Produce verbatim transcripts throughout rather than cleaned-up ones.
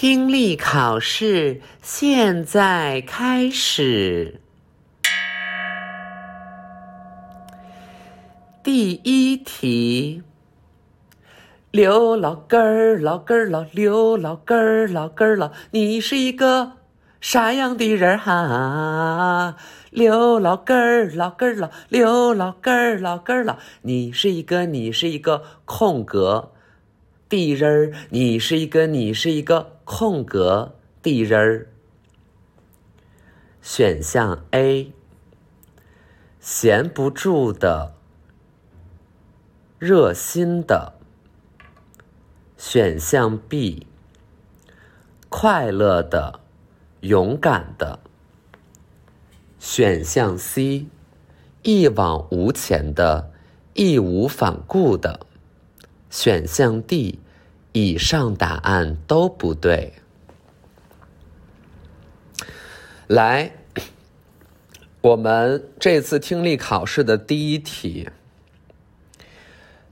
听力考试现在开始。第一题，刘老根儿，老根儿老，刘老根儿，老根儿老，你是一个啥样的人哈、啊？刘老根儿，老根儿老，刘老根儿，老根儿老，你是一个，你是一个空格地人儿，你是一个，你是一个空格地人儿。选项 A， 闲不住的，热心的。选项 B， 快乐的，勇敢的。选项 C， 一往无前的，义无反顾的。选项 D， 以上答案都不对。来，我们这次听力考试的第一题，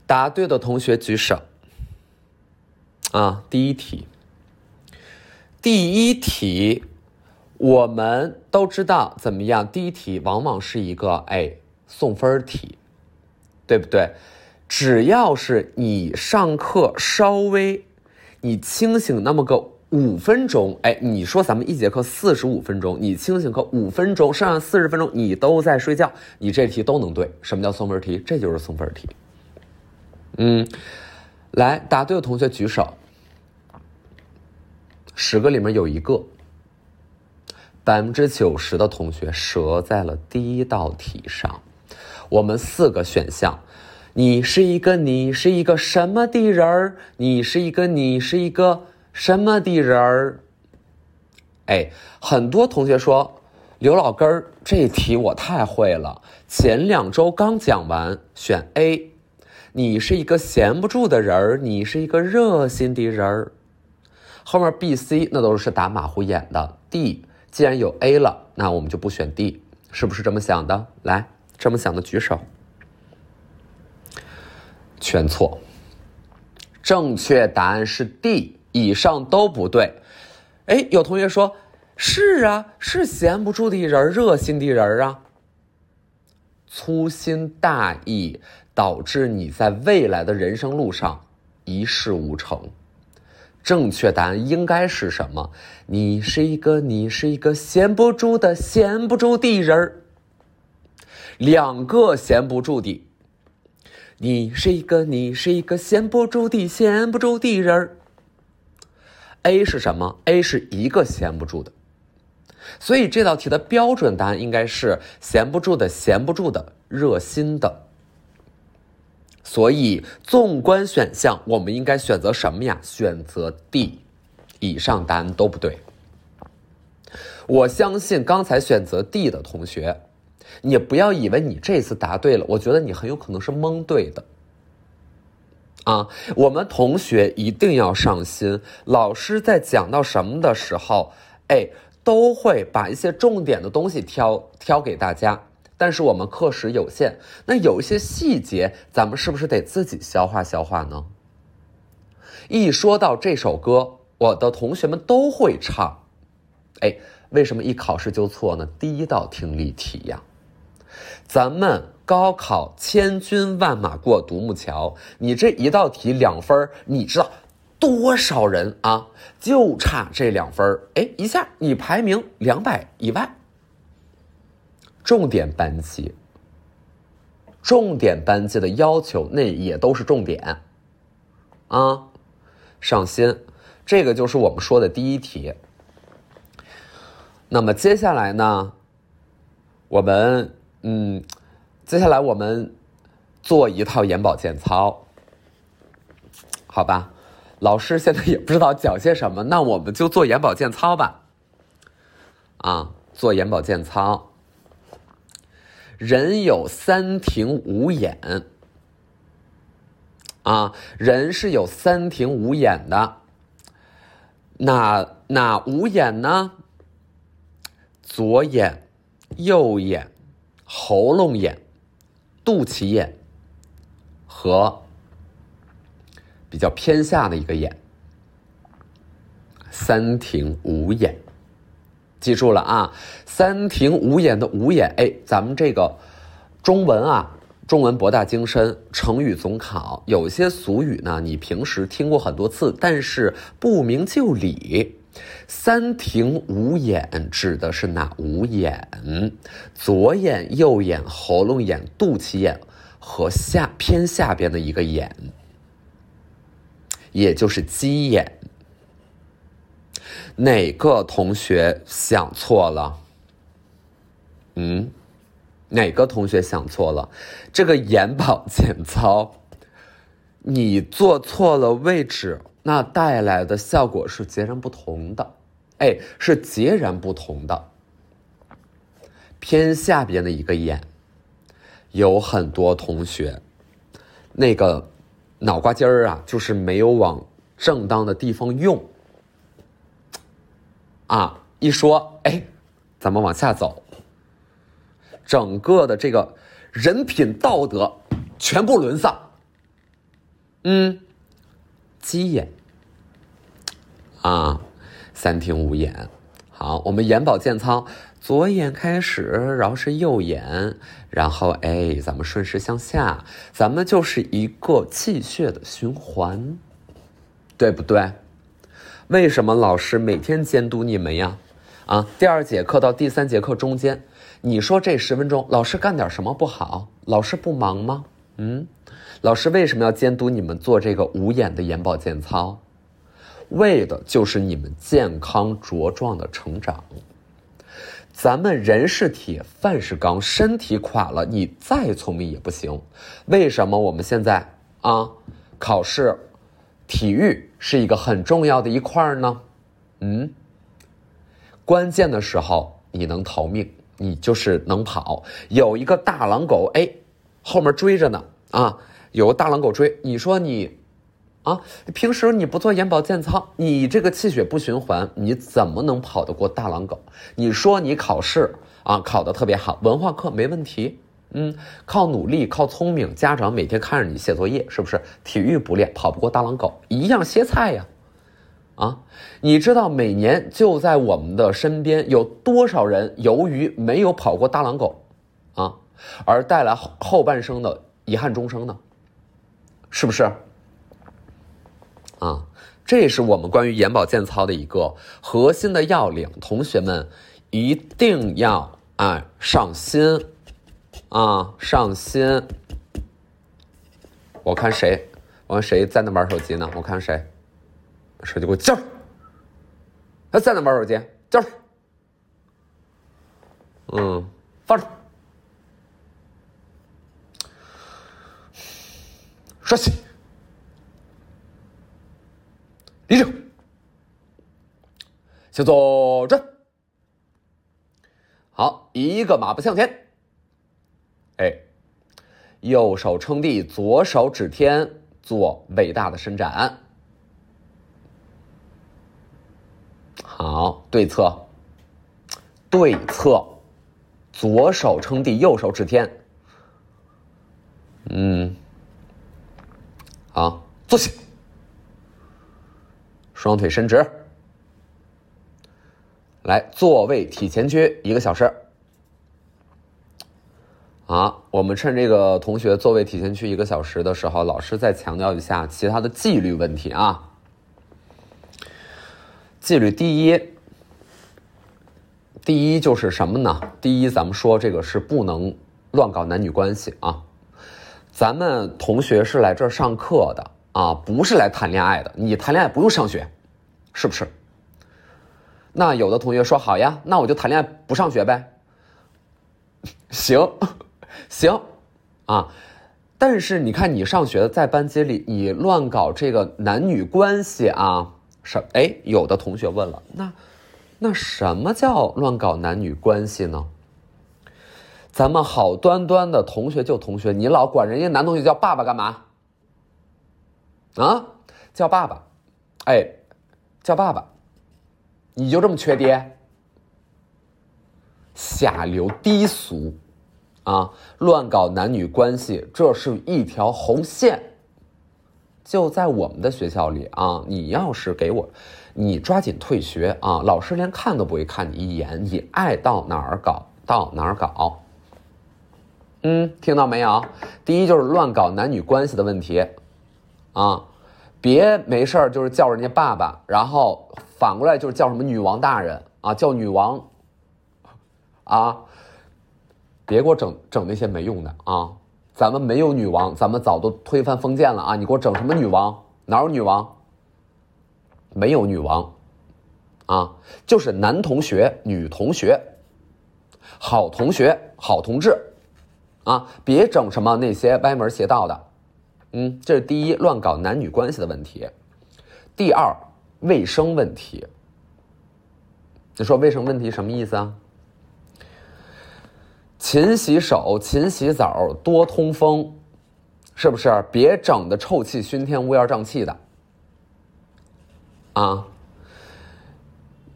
答对的同学举手。啊，第一题，第一题，我们都知道怎么样？第一题往往是一个哎送分题，对不对？只要是你上课稍微你清醒那么个五分钟，哎，你说咱们一节课四十五分钟，你清醒个五分钟，剩下四十分钟你都在睡觉，你这题都能对。什么叫送分题？这就是送分题。嗯，来，答对的同学举手。十个里面有一个，百分之九十的同学折在了第一道题上。我们四个选项。你是一个，你是一个什么地人儿？你是一个，你是一个什么地人儿？哎，很多同学说，刘老根儿这题我太会了，前两周刚讲完，选 A。你是一个闲不住的人儿，你是一个热心的人儿。后面 B、C 那都是打马虎眼的。D， 既然有 A 了，那我们就不选 D， 是不是这么想的？来，这么想的举手。全错，正确答案是 D， 以上都不对。哎，有同学说，是啊，是闲不住的人，热心的人啊。粗心大意导致你在未来的人生路上一事无成。正确答案应该是什么？你是一个，你是一个闲不住的，闲不住的人。两个闲不住的。你是一个，你是一个闲不住的，闲不住的人儿。A 是什么 ？A 是一个闲不住的，所以这道题的标准答案应该是闲不住的，闲不住的，热心的。所以纵观选项，我们应该选择什么呀？选择 D。以上答案都不对。我相信刚才选择 D 的同学。你不要以为你这次答对了，我觉得你很有可能是蒙对的啊！我们同学一定要上心，老师在讲到什么的时候，哎，都会把一些重点的东西挑挑给大家，但是我们课时有限，那有一些细节，咱们是不是得自己消化消化呢？一说到这首歌，我的同学们都会唱，哎，为什么一考试就错呢？第一道听力题呀。咱们高考千军万马过独木桥，你这一道题两分，你知道多少人啊？就差这两分，哎，一下你排名两百以外。重点班级，重点班级的要求那也都是重点啊，上心，这个就是我们说的第一题。那么接下来呢，我们嗯，接下来我们做一套眼保健操，好吧？老师现在也不知道讲些什么，那我们就做眼保健操吧。啊，做眼保健操。人有三庭五眼，啊，人是有三庭五眼的。那哪五眼呢？左眼、右眼、喉咙眼、肚脐眼和比较偏下的一个眼，三庭五眼。记住了啊，三庭五眼的五眼，哎，咱们这个中文啊，中文博大精深，成语总考，有些俗语呢，你平时听过很多次，但是不明就里。三庭五眼指的是哪五眼？左眼、右眼、喉咙眼、肚脐眼和下偏下边的一个眼，也就是鸡眼。哪个同学想错了？嗯，哪个同学想错了？这个眼保健操，你做错了位置，那带来的效果是截然不同的，哎，是截然不同的。偏下边的一个眼，有很多同学，那个脑瓜尖儿啊，就是没有往正当的地方用，啊，一说，哎，咱们往下走，整个的这个人品道德全部沦丧，嗯。鸡眼啊，三庭五眼。好，我们眼保健操，左眼开始，然后是右眼，然后哎，咱们顺势向下，咱们就是一个气血的循环，对不对？为什么老师每天监督你们呀？啊，第二节课到第三节课中间，你说这十分钟，老师干点什么不好？老师不忙吗？嗯。老师为什么要监督你们做这个五眼的眼保健操？为的就是你们健康茁壮的成长。咱们人是铁，饭是钢，身体垮了，你再聪明也不行。为什么我们现在啊，考试，体育是一个很重要的一块呢？嗯，关键的时候你能逃命，你就是能跑。有一个大狼狗，哎，后面追着呢。啊，有大狼狗追你，说你啊，平时你不做眼保健操，你这个气血不循环，你怎么能跑得过大狼狗？你说你考试啊考得特别好，文化课没问题，嗯，靠努力靠聪明，家长每天看着你写作业，是不是？体育不练跑不过大狼狗，一样歇菜呀。啊，你知道每年就在我们的身边有多少人由于没有跑过大狼狗啊，而带来后半生的遗憾终生呢，是不是？啊，这是我们关于眼保健操的一个核心的要领，同学们一定要啊上心啊上心。我看谁，我看谁在那玩手机呢？我看谁，手机给我叫出来！他在那玩手机，叫出来！嗯，放出来！说起，立正，向左转，好，一个马步向前，哎，右手撑地，左手指天，做伟大的伸展。好，对侧，对侧，左手撑地，右手指天，嗯。好，坐起，双腿伸直，来，坐位体前屈一个小时。好，我们趁这个同学坐位体前屈一个小时的时候，老师再强调一下其他的纪律问题啊。纪律第一，第一就是什么呢？第一，咱们说这个是不能乱搞男女关系啊。咱们同学是来这儿上课的啊，不是来谈恋爱的。你谈恋爱不用上学，是不是？那有的同学说好呀，那我就谈恋爱不上学呗。行，行，啊，但是你看你上学的在班级里，你乱搞这个男女关系啊，什？哎，有的同学问了，那那什么叫乱搞男女关系呢？咱们好端端的同学就同学，你老管人家男同学叫爸爸干嘛？啊，叫爸爸，哎，叫爸爸，你就这么缺爹？下流低俗，啊，乱搞男女关系，这是一条红线。就在我们的学校里啊，你要是给我，你抓紧退学啊！老师连看都不会看你一眼，你爱到哪儿搞到哪儿搞。嗯，听到没有？第一就是乱搞男女关系的问题啊！别没事儿就是叫人家爸爸，然后反过来就是叫什么女王大人啊，叫女王啊！别给我整整那些没用的啊！咱们没有女王，咱们早都推翻封建了啊！你给我整什么女王？哪有女王？没有女王啊，就是男同学女同学，好同学好同志啊，别整什么那些歪门邪道的。嗯，这是第一，乱搞男女关系的问题。第二，卫生问题。你说卫生问题什么意思啊？勤洗手，勤洗澡，多通风，是不是？别整的臭气熏天，乌烟瘴气的啊。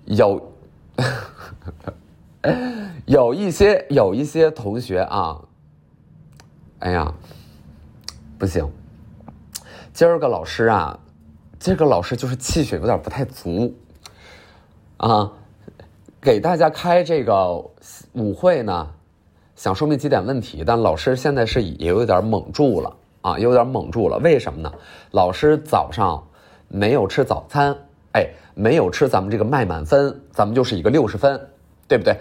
有有一些有一些同学啊，哎呀不行，今儿个老师啊，今儿个老师就是气血有点不太足啊，给大家开这个舞会呢想说明几点问题，但老师现在是也有点蒙住了啊，也有点蒙住了。为什么呢？老师早上没有吃早餐，哎，没有吃咱们这个麦满分，咱们就是一个六十分，对不对？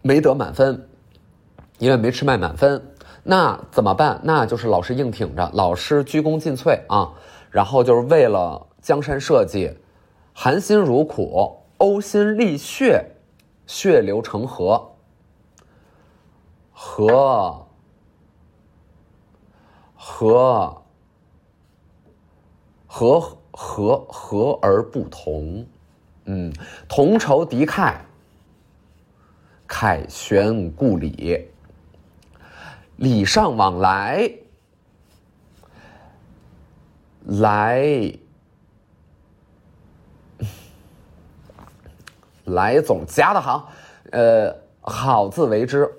没得满分，因为没吃麦满分。那怎么办？那就是老师硬挺着，老师鞠躬尽瘁啊，然后就是为了江山社稷，含辛茹苦，呕心沥血，血流成河。和和和和和而不同，嗯，同仇敌忾，凯旋故里，礼尚往来，来来总夹的好，呃，好自为之。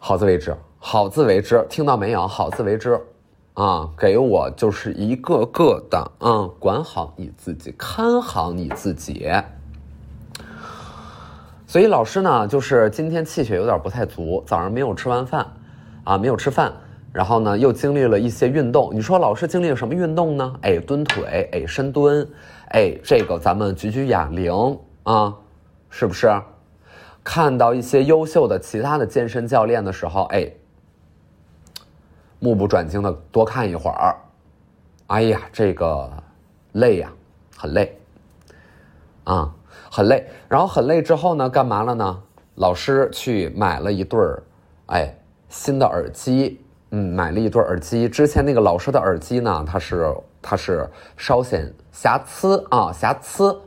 好自为之，好自为之，听到没有？好自为之，啊，给我就是一个个的，啊、嗯，管好你自己，看好你自己。所以老师呢，就是今天气血有点不太足，早上没有吃完饭，啊，没有吃饭，然后呢，又经历了一些运动。你说老师经历了什么运动呢？哎，蹲腿，哎，深蹲，哎，这个咱们举举哑铃啊，是不是？看到一些优秀的其他的健身教练的时候，哎，目不转睛的多看一会儿，哎呀，这个累呀，很累，啊，很累。然后很累之后呢，干嘛了呢？老师去买了一对儿，哎，新的耳机，嗯，买了一对耳机。之前那个老师的耳机呢，它是它是稍显瑕疵啊，瑕疵，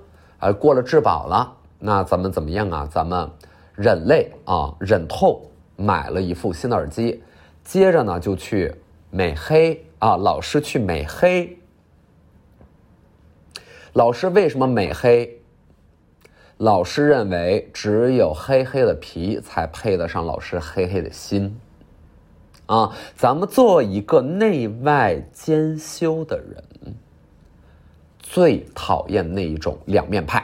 哎，过了质保了。那咱们怎么样啊？咱们忍累啊，忍痛买了一副新的耳机，接着呢就去美黑啊。老师去美黑，老师为什么美黑？老师认为只有黑黑的皮才配得上老师黑黑的心啊。咱们做一个内外兼修的人，最讨厌那一种两面派。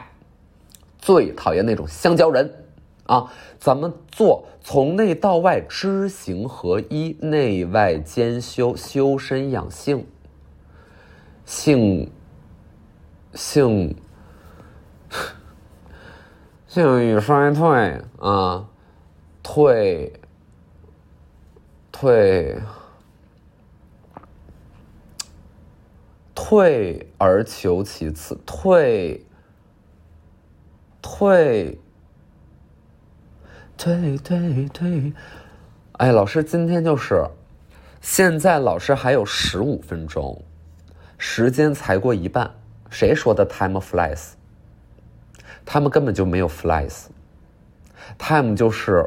最讨厌那种香蕉人啊！咱们做从内到外知行合一，内外兼修，修身养性，性性性欲衰退啊，退退退而求其次，退。退，退退退，哎，老师今天就是，现在老师还有十五分钟，时间才过一半，谁说的 time flies？ 他们根本就没有 flies， time 就是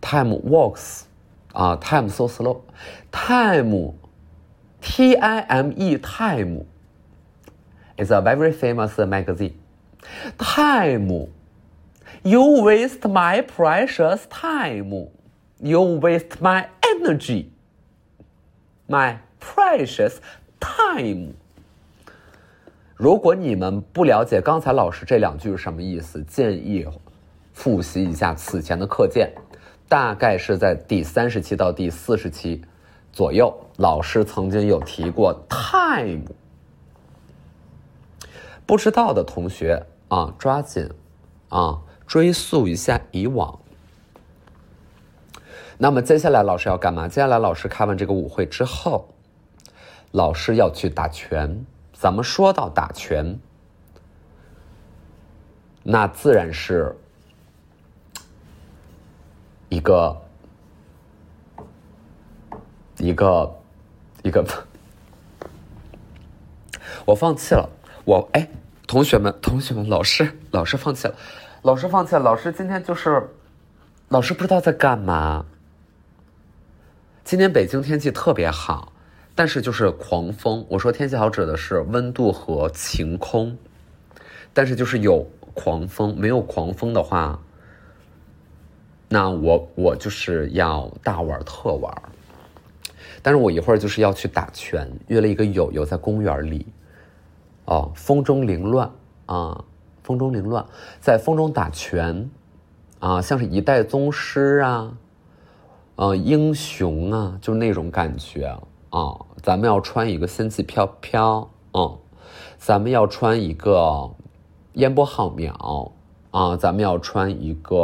time walks 啊 ，time so slow，time T I M E time is a very famous magazine。Time, you waste my precious time, you waste my energy, my precious time. 看一幕。如果你们不了解刚才老师这两句是什么意思，建议复习一下此前的课件，大概是在第三十期到第四十期左右，老师曾经有提过 time。 不知道的同学啊，抓紧啊，追溯一下以往。那么接下来老师要干嘛？接下来老师开完这个舞会之后，老师要去打拳。咱们说到打拳，那自然是一个一个一个，我放弃了。我哎，同学们，同学们，老师，老师放弃了，老师放弃了，老师今天就是，老师不知道在干嘛。今天北京天气特别好。但是就是狂风，我说天气好指的是温度和晴空，但是就是有狂风，没有狂风的话，那我我就是要大玩特玩。但是我一会儿就是要去打拳，约了一个友友在公园里，哦，风中凌乱啊，风中凌乱，在风中打拳啊，像是一代宗师啊，呃，英雄啊，就那种感觉啊。哦、咱们要穿一个仙气飘飘、嗯、咱们要穿一个烟波浩渺、啊、咱们要穿一个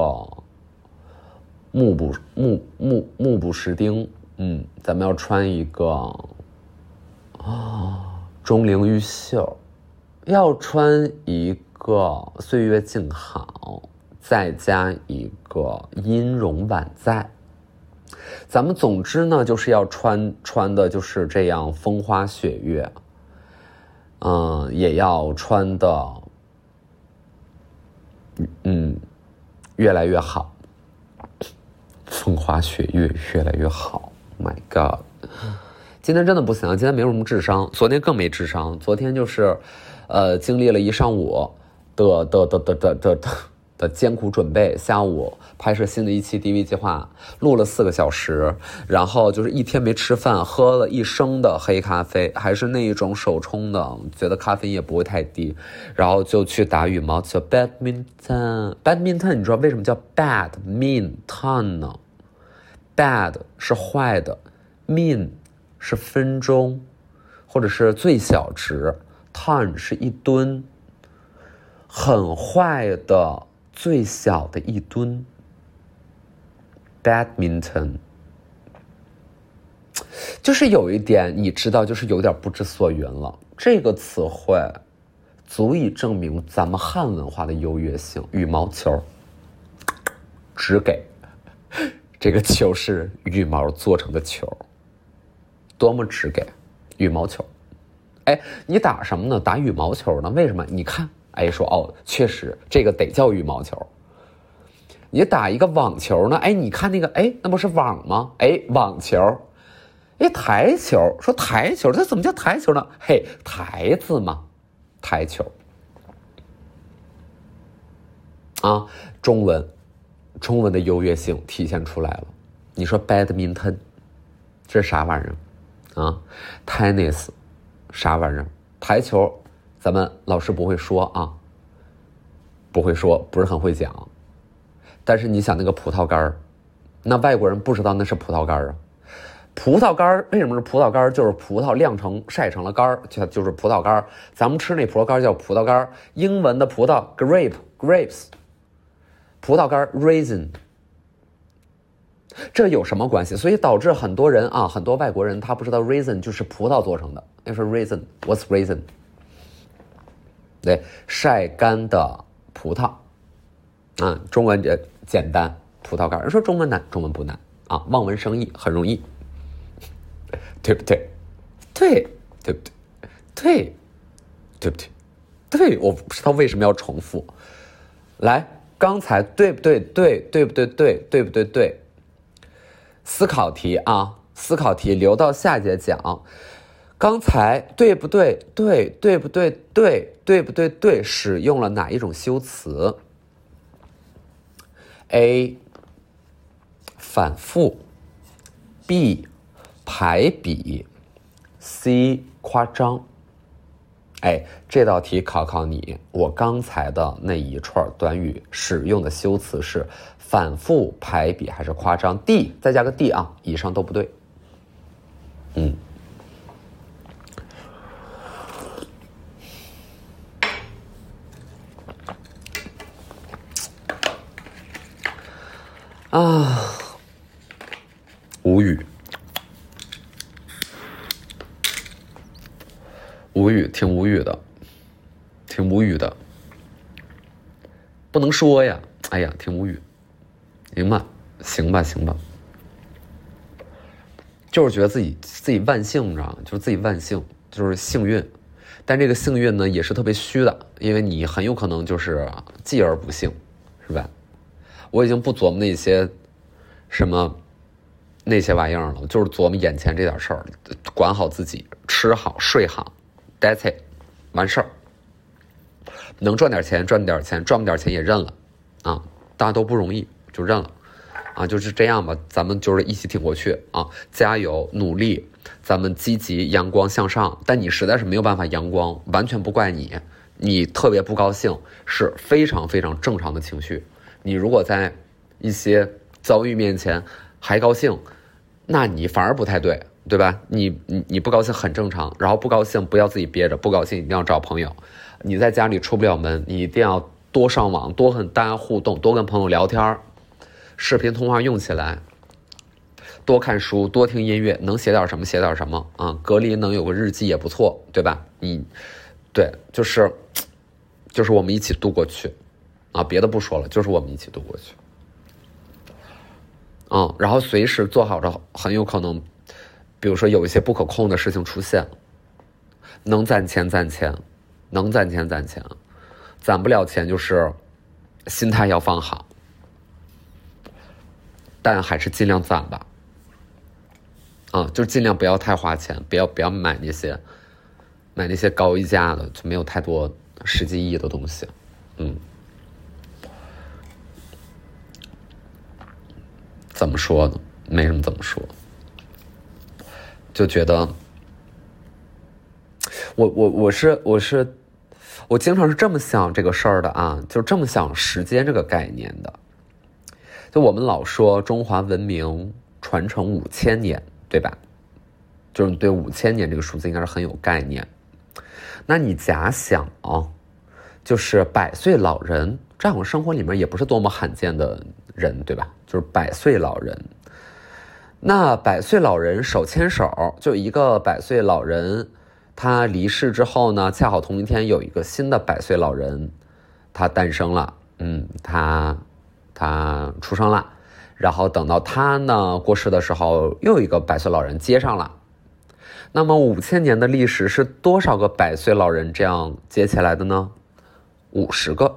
目不目目目不识丁、嗯、咱们要穿一个、啊、钟灵毓秀，要穿一个岁月静好，再加一个音容宛在。咱们总之呢，就是要穿穿的就是这样风花雪月，嗯，也要穿的，嗯，越来越好，风花雪月越来越好。My God， 今天真的不行，今天没有什么智商，昨天更没智商，昨天就是，呃，经历了一上午的的的的的的。的的艰苦准备，下午拍摄新的一期 D V 计划，录了四个小时，然后就是一天没吃饭，喝了一升的黑咖啡，还是那一种手冲的，觉得咖啡因也不会太低，然后就去打羽毛球 badminton badminton， 你知道为什么叫 badminton 呢？ bad 是坏的， min 是分钟或者是最小值， ton 是一吨，很坏的最小的一吨 badminton， 就是有一点你知道，就是有点不知所云了。这个词汇足以证明咱们汉文化的优越性。羽毛球只给这个球是羽毛做成的球，多么只给羽毛球。哎，你打什么呢？打羽毛球呢？为什么？你看哎，说哦，确实这个得叫羽毛球。你打一个网球呢？哎，你看那个，哎，那不是网吗？哎，网球。哎，台球，说台球，这怎么叫台球呢？嘿，台子嘛，台球。啊，中文，中文的优越性体现出来了。你说 badminton， 这是啥玩意儿？啊 ，tennis， 啥玩意儿？台球。咱们老师不会说啊，不会说，不是很会讲。但是你想那个葡萄干，那外国人不知道那是葡萄干啊。葡萄干为什么是葡萄干？就是葡萄晾成晒成了干，就是葡萄干。咱们吃那葡萄干叫葡萄干，英文的葡萄 grape grapes， 葡萄干 raisin。这有什么关系？所以导致很多人啊，很多外国人他不知道 raisin 就是葡萄做成的，那是 raisin，what's raisin？对，晒干的葡萄，啊，中文也简单，葡萄干。人说中文难，中文不难啊，望文生义很容易，对不对？对，对不对？对，对不对？对，我不知道为什么要重复。来，刚才对不对？对，对不对？对，对不对？对。思考题啊，思考题留到下节讲。刚才对不对？对，对不对？对，对不对？对，使用了哪一种修辞 ？A. 反复 B. 排比 C. 夸张。哎，这道题考考你，我刚才的那一串短语使用的修辞是反复、排比还是夸张 ？D 再加个 D 啊，以上都不对。嗯。啊，无语，无语，挺无语的，挺无语的，不能说呀，哎呀，挺无语，行吧，行吧，行吧，就是觉得自己自己万幸，你知道吗？就是自己万幸，就是幸运，但这个幸运呢，也是特别虚的，因为你很有可能就是继而不幸，是吧？我已经不琢磨那些什么那些玩意儿了，就是琢磨眼前这点事儿，管好自己，吃好睡好 ，that's it， 完事儿。能赚点钱赚点钱，赚不点钱也认了啊！大家都不容易，就认了啊！就是这样吧，咱们就是一起挺过去啊！加油努力，咱们积极阳光向上。但你实在是没有办法阳光，完全不怪你，你特别不高兴是非常非常正常的情绪。你如果在一些遭遇面前还高兴，那你反而不太对，对吧？你你你不高兴很正常，然后不高兴不要自己憋着，不高兴一定要找朋友。你在家里出不了门，你一定要多上网，多和大家互动，多跟朋友聊天，视频通话用起来，多看书，多听音乐，能写点什么写点什么啊！隔离能有个日记也不错，对吧？你对，就是就是我们一起度过去。啊，别的不说了，就是我们一起度过去。嗯，然后随时做好着，很有可能，比如说有一些不可控的事情出现，能攒钱攒钱，能攒钱攒钱，攒不了钱就是心态要放好，但还是尽量攒吧。啊、嗯，就尽量不要太花钱，不要不要买那些买那些高溢价的，就没有太多实际意义的东西。嗯。怎么说呢？没什么怎么说，就觉得我我我是我是我经常是这么想这个事儿的啊，就这么想时间这个概念的。就我们老说中华文明传承五千年，对吧？就是你对五千年这个数字应该是很有概念。那你假想啊，就是百岁老人。在我生活里面也不是多么罕见的人，对吧？就是百岁老人。那百岁老人手牵手，就一个百岁老人，他离世之后呢，恰好同一天有一个新的百岁老人，他诞生了，嗯，他他出生了，然后等到他呢过世的时候，又一个百岁老人接上了。那么五千年的历史是多少个百岁老人这样接起来的呢？五十个。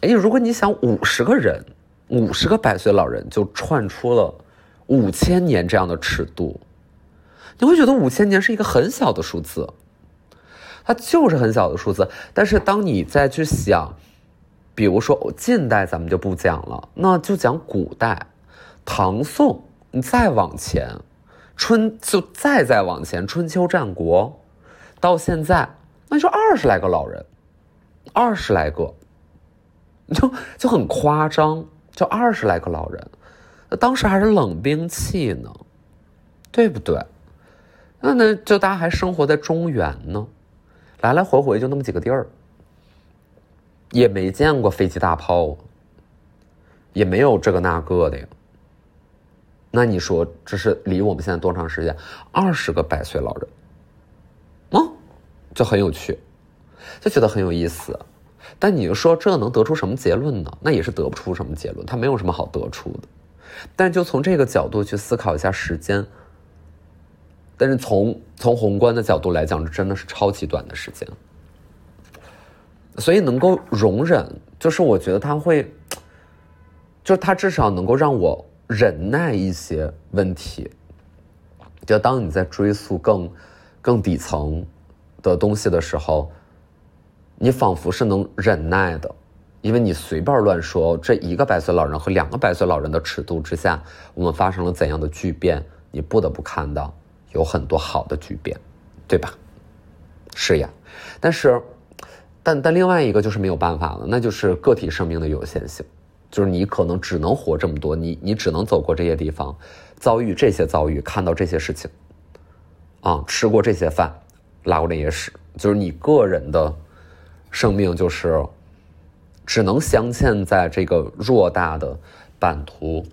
哎，如果你想五十个人，五十个百岁老人就串出了五千年这样的尺度，你会觉得五千年是一个很小的数字，它就是很小的数字。但是当你再去想，比如说近代咱们就不讲了，那就讲古代，唐宋，你再往前，春就再再往前，春秋战国，到现在，那就二十来个老人，二十来个。就就很夸张，就二十来个老人，当时还是冷兵器呢，对不对？那那就大家还生活在中原呢，来来回回就那么几个地儿，也没见过飞机大炮，也没有这个那个的呀。那你说这是离我们现在多长时间？二十个百岁老人，嗯，就很有趣，就觉得很有意思。但你说这能得出什么结论呢？那也是得不出什么结论，它没有什么好得出的。但就从这个角度去思考一下时间，但是从从宏观的角度来讲，这真的是超级短的时间。所以能够容忍，就是我觉得它会，就是它至少能够让我忍耐一些问题。就当你在追溯更更底层的东西的时候，你仿佛是能忍耐的，因为你随便乱说，这一个百岁老人和两个百岁老人的尺度之下，我们发生了怎样的巨变，你不得不看到有很多好的巨变。对吧？是呀，但是但但另外一个就是没有办法了，那就是个体生命的有限性，就是你可能只能活这么多，你你只能走过这些地方，遭遇这些遭遇，看到这些事情，啊，吃过这些饭，拉过这些屎，就是你个人的生命就是只能镶嵌在这个偌大的版图。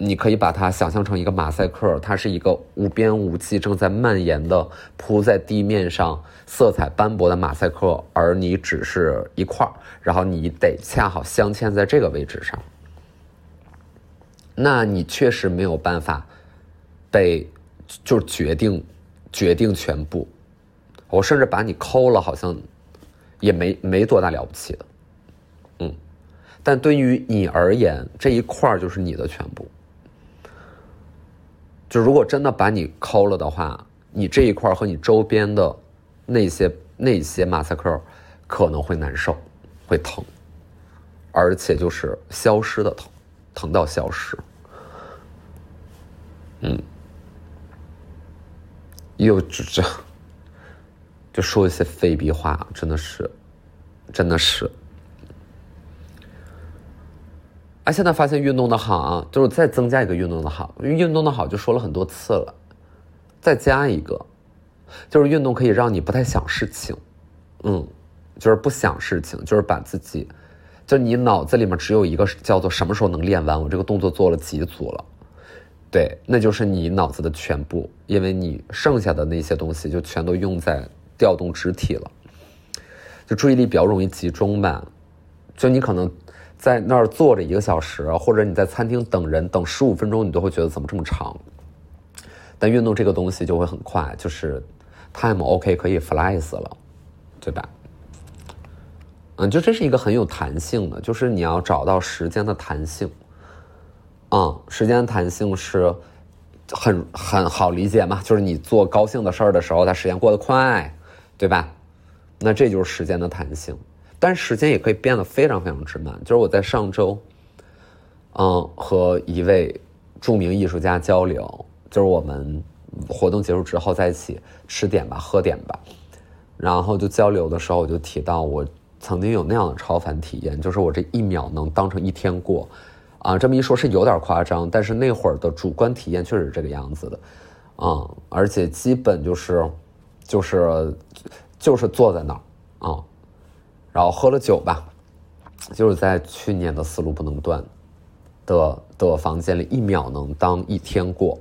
你可以把它想象成一个马赛克，它是一个无边无际正在蔓延的铺在地面上色彩斑驳的马赛克，而你只是一块，然后你得恰好镶嵌在这个位置上，那你确实没有办法被就决定决定全部。我甚至把你抠了好像也没没多大了不起的，嗯，但对于你而言这一块就是你的全部。就如果真的把你抠了的话，你这一块和你周边的那些那些马赛克可能会难受，会疼，而且就是消失的疼，疼到消失。嗯，又这就说一些非逼话，真的是，真的是。哎，现在发现运动的好啊，就是再增加一个运动的好，运动的好就说了很多次了，再加一个，就是运动可以让你不太想事情，嗯，就是不想事情，就是把自己，就是你脑子里面只有一个叫做什么时候能练完，我这个动作做了几组了，对，那就是你脑子的全部，因为你剩下的那些东西就全都用在调动肢体了，就注意力比较容易集中吧，就你可能在那儿坐着一个小时，或者你在餐厅等人等十五分钟，你都会觉得怎么这么长。但运动这个东西就会很快，就是 time OK 可以 fly 死了，对吧？嗯，就这是一个很有弹性的，就是你要找到时间的弹性。嗯，时间弹性是很很好理解嘛，就是你做高兴的事儿的时候，它时间过得快，对吧？那这就是时间的弹性。但时间也可以变得非常非常之慢。就是我在上周，嗯，和一位著名艺术家交流，就是我们活动结束之后在一起吃点吧，喝点吧，然后就交流的时候，我就提到我曾经有那样的超凡体验，就是我这一秒能当成一天过，啊，这么一说是有点夸张，但是那会儿的主观体验确实是这个样子的，嗯，而且基本就是，就是，就是坐在那儿，啊。然后喝了酒吧，就是在去年的思路不能断的的房间里，一秒能当一天过，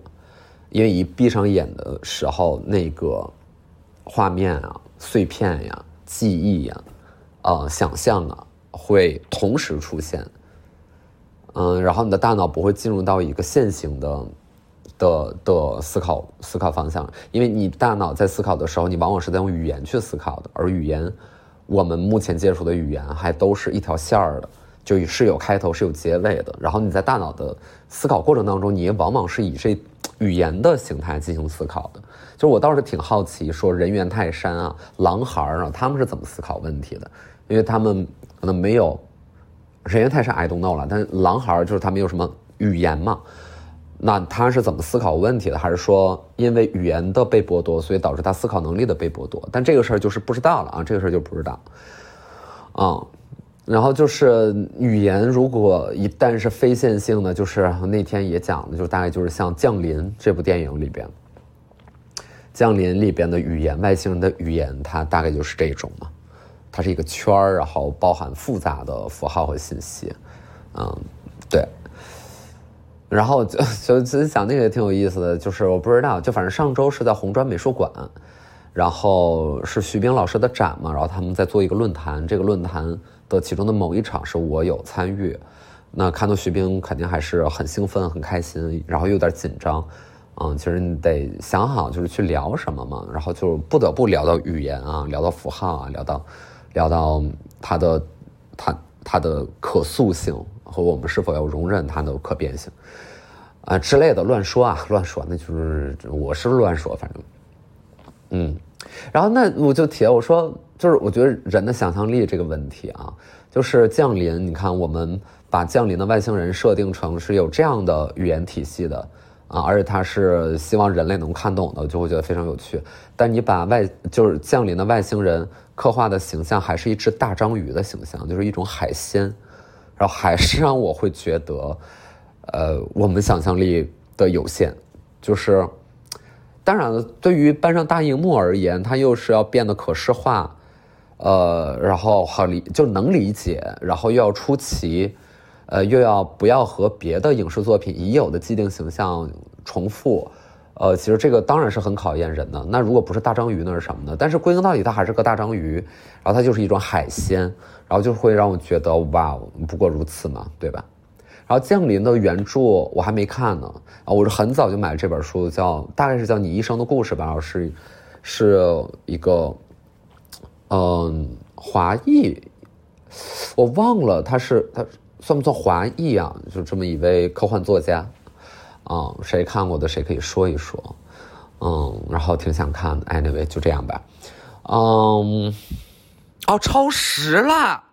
因为一闭上眼的时候，那个画面啊、碎片呀、啊、记忆啊、呃、想象啊，会同时出现。嗯，然后你的大脑不会进入到一个线性的的的思考思考方向，因为你大脑在思考的时候，你往往是在用语言去思考的，而语言。我们目前接触的语言还都是一条线儿的，就是有开头是有结尾的，然后你在大脑的思考过程当中，你往往是以这语言的形态进行思考的。就是我倒是挺好奇说人猿泰山啊、狼孩啊，他们是怎么思考问题的，因为他们可能没有人猿泰山 I don't know 了，但是狼孩就是他没有什么语言嘛，那他是怎么思考问题的？还是说因为语言的被剥夺，所以导致他思考能力的被剥夺？但这个事儿就是不知道了啊，这个事儿就不知道。嗯，然后就是语言如果一旦是非线性的，就是那天也讲的，就大概就是像《降临》这部电影里边，《降临》里边的语言，外星人的语言，它大概就是这种嘛，它是一个圈儿，然后包含复杂的符号和信息。嗯，对。然后就就自己讲那个也挺有意思的，就是我不知道，就反正上周是在红砖美术馆，然后是徐冰老师的展嘛，然后他们在做一个论坛，这个论坛的其中的某一场是我有参与，那看到徐冰肯定还是很兴奋很开心，然后又有点紧张，嗯，其实你得想好就是去聊什么嘛，然后就不得不聊到语言啊，聊到符号啊，聊到聊到它的它它的可塑性。和我们是否要容忍它的可变性啊、呃、之类的，乱说啊乱说，那就是我是乱说，反正嗯，然后那我就提我说，就是我觉得人的想象力这个问题啊，就是降临，你看我们把降临的外星人设定成是有这样的语言体系的，啊，而且它是希望人类能看懂的，就会觉得非常有趣。但你把外就是降临的外星人刻画的形象还是一只大章鱼的形象，就是一种海鲜，然后还是让我会觉得，呃，我们想象力的有限。就是当然了，对于搬上大荧幕而言，它又是要变得可视化，呃，然后好理就能理解，然后又要出奇。呃，又要不要和别的影视作品已有的既定形象重复？呃，其实这个当然是很考验人的。那如果不是大章鱼，那是什么呢？但是归根到底，它还是个大章鱼，然后它就是一种海鲜，然后就会让我觉得哇，不过如此嘛，对吧？然后《降临》的原著我还没看呢，啊，我是很早就买了这本书，叫大概是叫《你一生的故事》吧，然后是是一个嗯、呃、华裔，我忘了他是他。算不算华裔啊？就这么一位科幻作家，嗯，谁看过的谁可以说一说，嗯，然后挺想看的，anyway，就这样吧，嗯，哦，超时了。